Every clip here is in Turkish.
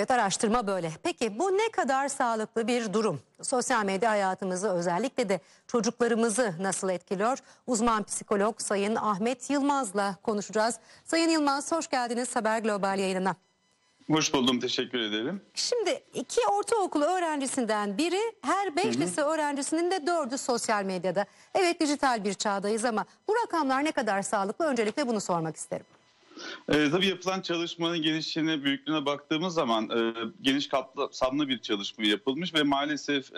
Evet, araştırma böyle. Peki bu ne kadar sağlıklı bir durum? Sosyal medya hayatımızı, özellikle de çocuklarımızı nasıl etkiliyor? Uzman psikolog Sayın Ahmet Yılmaz'la konuşacağız. Sayın Yılmaz, hoş geldiniz Haber Global yayınına. Hoş buldum, teşekkür ederim. Şimdi iki ortaokul öğrencisinden biri, her 5 lise öğrencisinin de 4'ü sosyal medyada. Evet, dijital bir çağdayız ama bu rakamlar ne kadar sağlıklı? Öncelikle bunu sormak isterim. Tabii yapılan çalışmanın genişliğine, büyüklüğüne baktığımız zaman geniş kapsamlı bir çalışma yapılmış ve maalesef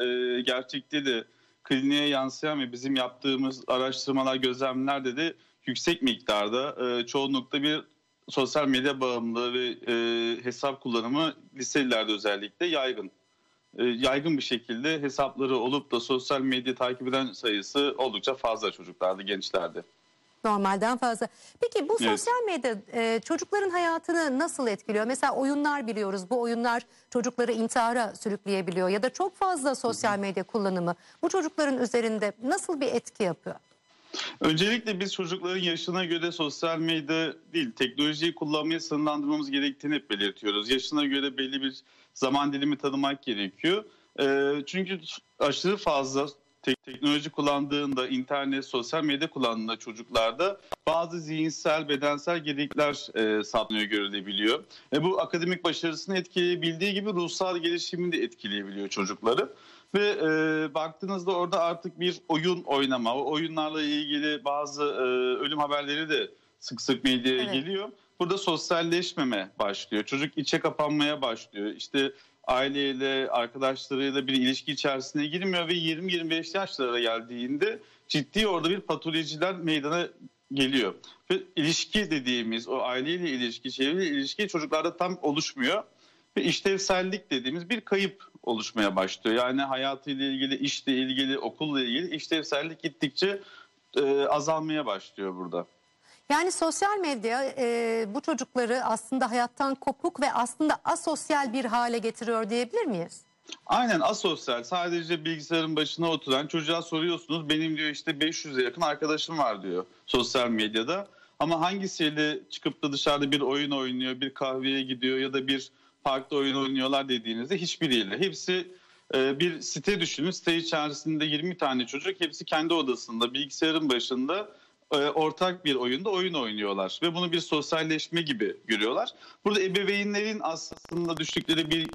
gerçekte de kliniğe yansıyan ve bizim yaptığımız araştırmalar, gözlemlerde de yüksek miktarda çoğunlukta bir sosyal medya bağımlılığı ve hesap kullanımı liselerde özellikle yaygın. Yaygın bir şekilde hesapları olup da sosyal medya takip eden sayısı oldukça fazla çocuklarda, gençlerde. Normalden fazla. Peki bu sosyal medya çocukların hayatını nasıl etkiliyor? Mesela oyunlar, biliyoruz bu oyunlar çocukları intihara sürükleyebiliyor ya da çok fazla sosyal medya kullanımı bu çocukların üzerinde nasıl bir etki yapıyor? Öncelikle biz çocukların yaşına göre sosyal medya değil, teknolojiyi kullanmaya sınırlandırmamız gerektiğini hep belirtiyoruz. Yaşına göre belli bir zaman dilimi tanımak gerekiyor. Çünkü aşırı fazla teknoloji kullandığında, internet, sosyal medya kullandığında çocuklarda bazı zihinsel, bedensel gerekler saptanıyor, görülebiliyor. Bu akademik başarısını etkileyebildiği gibi ruhsal gelişimini de etkileyebiliyor çocukları. Ve baktığınızda orada artık bir oyun oynama, oyunlarla ilgili bazı ölüm haberleri de sık sık medyaya geliyor. Burada sosyalleşmeme başlıyor. Çocuk içe kapanmaya başlıyor. İşte aileyle, arkadaşlarıyla bir ilişki içerisine girmiyor ve 20-25 yaşlara geldiğinde ciddi orada bir patolojiler meydana geliyor. Ve ilişki dediğimiz, o aileyle ilişki, çevreyle ilişki çocuklarda tam oluşmuyor. Ve işlevsellik dediğimiz bir kayıp oluşmaya başlıyor. Yani hayatıyla ilgili, işle ilgili, okulla ilgili işlevsellik gittikçe azalmaya başlıyor burada. Yani sosyal medya bu çocukları aslında hayattan kopuk ve aslında asosyal bir hale getiriyor diyebilir miyiz? Aynen, asosyal. Sadece bilgisayarın başına oturan çocuğa soruyorsunuz, benim diyor işte 500'e yakın arkadaşım var diyor sosyal medyada. Ama hangisiyle çıkıp da dışarıda bir oyun oynuyor, bir kahveye gidiyor ya da bir parkta oyun oynuyorlar dediğinizde hiçbiriyle. Hepsi bir site düşünün, site içerisinde 20 tane çocuk, hepsi kendi odasında, bilgisayarın başında ortak bir oyunda oyun oynuyorlar ve bunu bir sosyalleşme gibi görüyorlar. Burada ebeveynlerin aslında düştükleri bir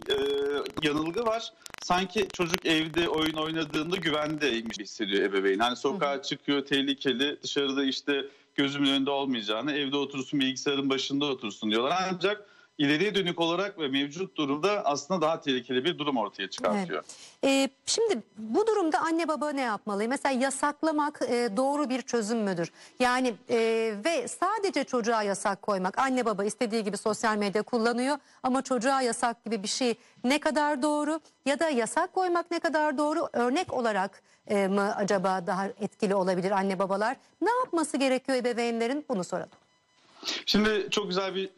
yanılgı var. Sanki çocuk evde oyun oynadığında güvendeymiş hissediyor ebeveyn. Hani sokağa çıkıyor, tehlikeli, dışarıda işte gözümün önünde olmayacağını, evde otursun, bilgisayarın başında otursun diyorlar. Ancak ileriye dönük olarak ve mevcut durumda aslında daha tehlikeli bir durum ortaya çıkartıyor. Evet. Şimdi bu durumda anne baba ne yapmalı? Mesela yasaklamak doğru bir çözüm müdür? Yani ve sadece çocuğa yasak koymak, anne baba istediği gibi sosyal medya kullanıyor ama çocuğa yasak gibi bir şey ne kadar doğru? Ya da yasak koymak ne kadar doğru? Örnek olarak mı acaba daha etkili olabilir anne babalar? Ne yapması gerekiyor ebeveynlerin? Bunu soralım. Şimdi çok güzel bir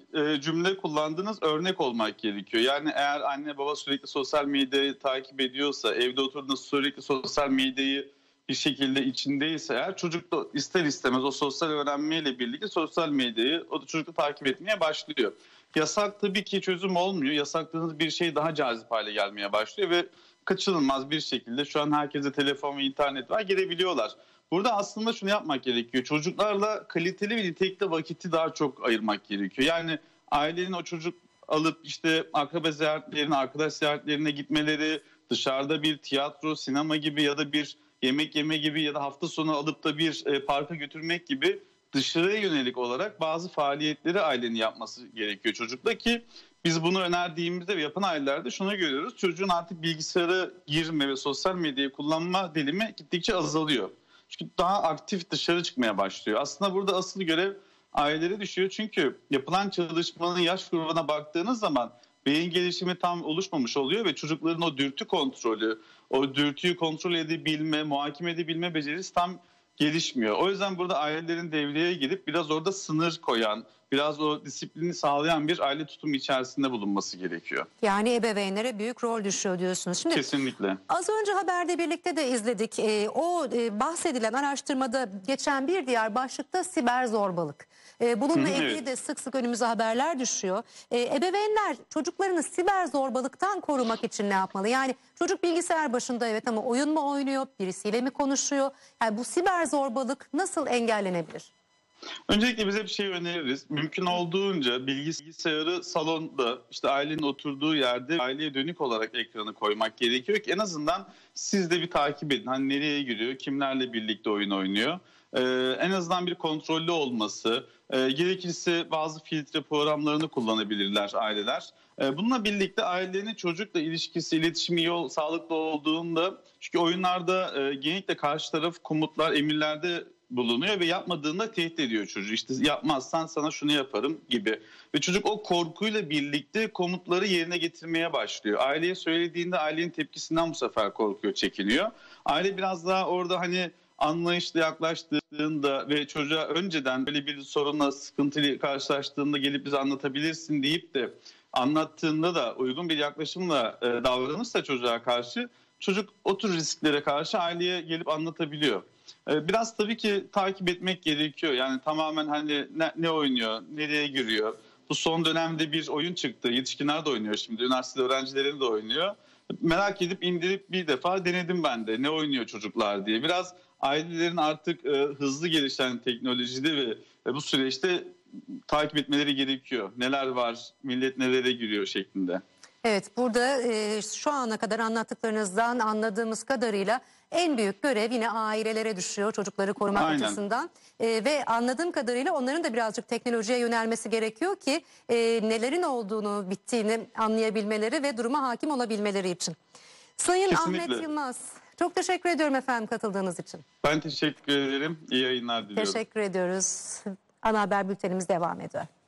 cümle kullandınız. Örnek olmak gerekiyor. Yani eğer anne baba sürekli sosyal medyayı takip ediyorsa, evde oturduğunda sürekli sosyal medyayı bir şekilde içindeyse eğer, çocuk da ister istemez o sosyal öğrenmeyle birlikte sosyal medyayı o da çocuk da takip etmeye başlıyor. Yasak tabii ki çözüm olmuyor. Yasakladığınız bir şey daha cazip hale gelmeye başlıyor ve kaçınılmaz bir şekilde şu an herkese telefon ve internet var, girebiliyorlar. Burada aslında şunu yapmak gerekiyor. Çocuklarla kaliteli ve nitelikli vakiti daha çok ayırmak gerekiyor. Yani ailenin o çocuk alıp işte akraba ziyaretlerine, arkadaş ziyaretlerine gitmeleri, dışarıda bir tiyatro, sinema gibi ya da bir yemek yeme gibi ya da hafta sonu alıp da bir parka götürmek gibi dışarıya yönelik olarak bazı faaliyetleri ailenin yapması gerekiyor çocukla ki biz bunu önerdiğimizde ve yapan ailelerde şunu görüyoruz. Çocuğun artık bilgisayara girme ve sosyal medyayı kullanma dilimi gittikçe azalıyor. Çünkü daha aktif dışarı çıkmaya başlıyor. Aslında burada asıl görev ailelere düşüyor. Çünkü yapılan çalışmanın yaş grubuna baktığınız zaman beyin gelişimi tam oluşmamış oluyor ve çocukların o dürtü kontrolü, o dürtüyü kontrol edebilme, muhakeme edebilme becerisi tam gelişmiyor. O yüzden burada ailelerin devreye girip biraz orada sınır koyan, biraz o disiplini sağlayan bir aile tutumu içerisinde bulunması gerekiyor. Yani ebeveynlere büyük rol düşüyor diyorsunuz. Şimdi, kesinlikle. Az önce haberde birlikte de izledik. O bahsedilen araştırmada geçen bir diğer başlıkta siber zorbalık. Bununla ilgili evet. de sık sık önümüze haberler düşüyor. Ebeveynler çocuklarını siber zorbalıktan korumak için ne yapmalı? Yani çocuk bilgisayar başında evet ama oyun mu oynuyor, birisiyle mi konuşuyor? Yani bu siber zorbalık nasıl engellenebilir? Öncelikle bize bir şey öneririz. Mümkün olduğunca bilgisayarı salonda, işte ailenin oturduğu yerde aileye dönük olarak ekranı koymak gerekiyor ki en azından siz de bir takip edin. Hani nereye giriyor, kimlerle birlikte oyun oynuyor. En azından bir kontrollü olması, gerekirse bazı filtre programlarını kullanabilirler aileler. Bununla birlikte ailenin çocukla ilişkisi, iletişimi iyi, sağlıklı olduğunda, çünkü oyunlarda genellikle karşı taraf komutlar, emirlerde bulunuyor ve yapmadığında tehdit ediyor çocuğu. İşte yapmazsan sana şunu yaparım gibi. Ve çocuk o korkuyla birlikte komutları yerine getirmeye başlıyor. Aileye söylediğinde ailenin tepkisinden bu sefer korkuyor, çekiniyor. Aile biraz daha orada hani anlayışla yaklaştığında ve çocuğa önceden böyle bir sorunla, sıkıntıyla karşılaştığında gelip bize anlatabilirsin deyip de anlattığında da uygun bir yaklaşımla davranırsa çocuğa karşı, çocuk o tür risklere karşı aileye gelip anlatabiliyor. Biraz tabii ki takip etmek gerekiyor. Yani tamamen hani ne oynuyor, nereye giriyor. Bu son dönemde bir oyun çıktı. Yetişkinler de oynuyor şimdi. Üniversite öğrencileri de oynuyor. Merak edip indirip bir defa denedim ben de ne oynuyor çocuklar diye. Biraz ailelerin artık hızlı gelişen teknolojide ve bu süreçte takip etmeleri gerekiyor. Neler var, millet nelere giriyor şeklinde. Evet, burada şu ana kadar anlattıklarınızdan anladığımız kadarıyla en büyük görev yine ailelere düşüyor çocukları korumak Aynen. açısından. Ve anladığım kadarıyla onların da birazcık teknolojiye yönelmesi gerekiyor ki nelerin olduğunu, bittiğini anlayabilmeleri ve duruma hakim olabilmeleri için. Sayın Kesinlikle. Ahmet Yılmaz, çok teşekkür ediyorum efendim katıldığınız için. Ben teşekkür ederim. İyi yayınlar diliyorum. Teşekkür ediyoruz. Ana Haber bültenimiz devam ediyor.